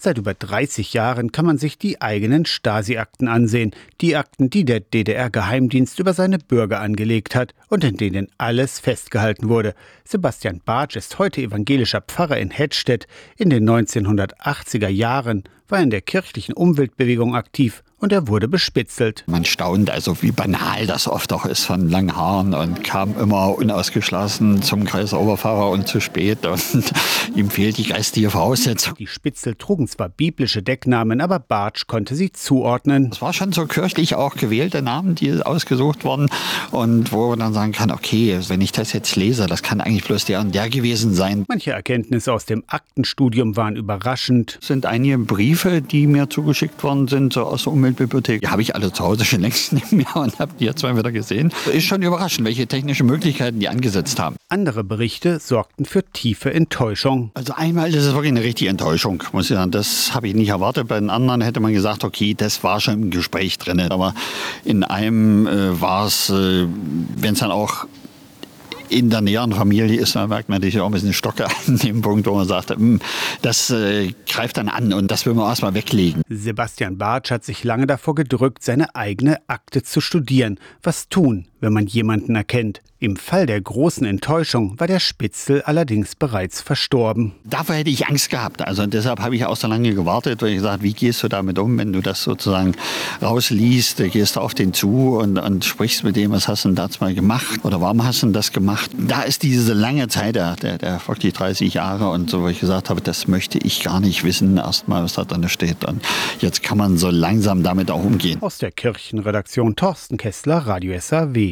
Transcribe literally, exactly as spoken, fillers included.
Seit über dreißig Jahren kann man sich die eigenen Stasi-Akten ansehen. Die Akten, die der D D R-Geheimdienst über seine Bürger angelegt hat und in denen alles festgehalten wurde. Sebastian Bartsch ist heute evangelischer Pfarrer in Hettstedt. In den neunzehnhundertachtziger Jahren war er in der kirchlichen Umweltbewegung aktiv. Und er wurde bespitzelt. Man staunt also, wie banal das oft auch ist von langen Haaren, und kam immer unausgeschlossen zum Kreisoberpfarrer und zu spät, und ihm fehlt die geistige Voraussetzung. Die Spitzel trugen zwar biblische Decknamen, aber Bartsch konnte sie zuordnen. Es war schon so kirchlich auch gewählte Namen, die ausgesucht wurden, und wo man dann sagen kann, okay, wenn ich das jetzt lese, das kann eigentlich bloß der und der gewesen sein. Manche Erkenntnisse aus dem Aktenstudium waren überraschend. Es sind einige Briefe, die mir zugeschickt worden sind, so aus der Umwelt. Bibliothek. Die habe ich alle zu Hause schon längst nicht mehr und habe die jetzt mal wieder gesehen. Ist schon überraschend, welche technischen Möglichkeiten die angesetzt haben. Andere Berichte sorgten für tiefe Enttäuschung. Also einmal ist es wirklich eine richtige Enttäuschung, muss ich sagen. Das habe ich nicht erwartet. Bei den anderen hätte man gesagt, okay, das war schon im Gespräch drin. Aber in einem äh, war es, äh, wenn es dann auch in der näheren Familie ist, dann merkt man natürlich auch ein bisschen Stocke an dem Punkt, wo man sagt, das äh, greift dann an und das will man erstmal weglegen. Sebastian Bartsch hat sich lange davor gedrückt, seine eigene Akte zu studieren. Was tun, wenn man jemanden erkennt? Im Fall der großen Enttäuschung war der Spitzel allerdings bereits verstorben. Dafür hätte ich Angst gehabt. Also deshalb habe ich auch so lange gewartet, weil ich gesagt habe, wie gehst du damit um, wenn du das sozusagen rausliest, gehst du auf den zu und, und sprichst mit dem, was hast du denn das mal gemacht oder warum hast du denn das gemacht? Da ist diese lange Zeit, der, der wirklich dreißig Jahre und so, wo ich gesagt habe, das möchte ich gar nicht wissen, erstmal, was da drin steht. Und jetzt kann man so langsam damit auch umgehen. Aus der Kirchenredaktion Thorsten Kessler, Radio S A W.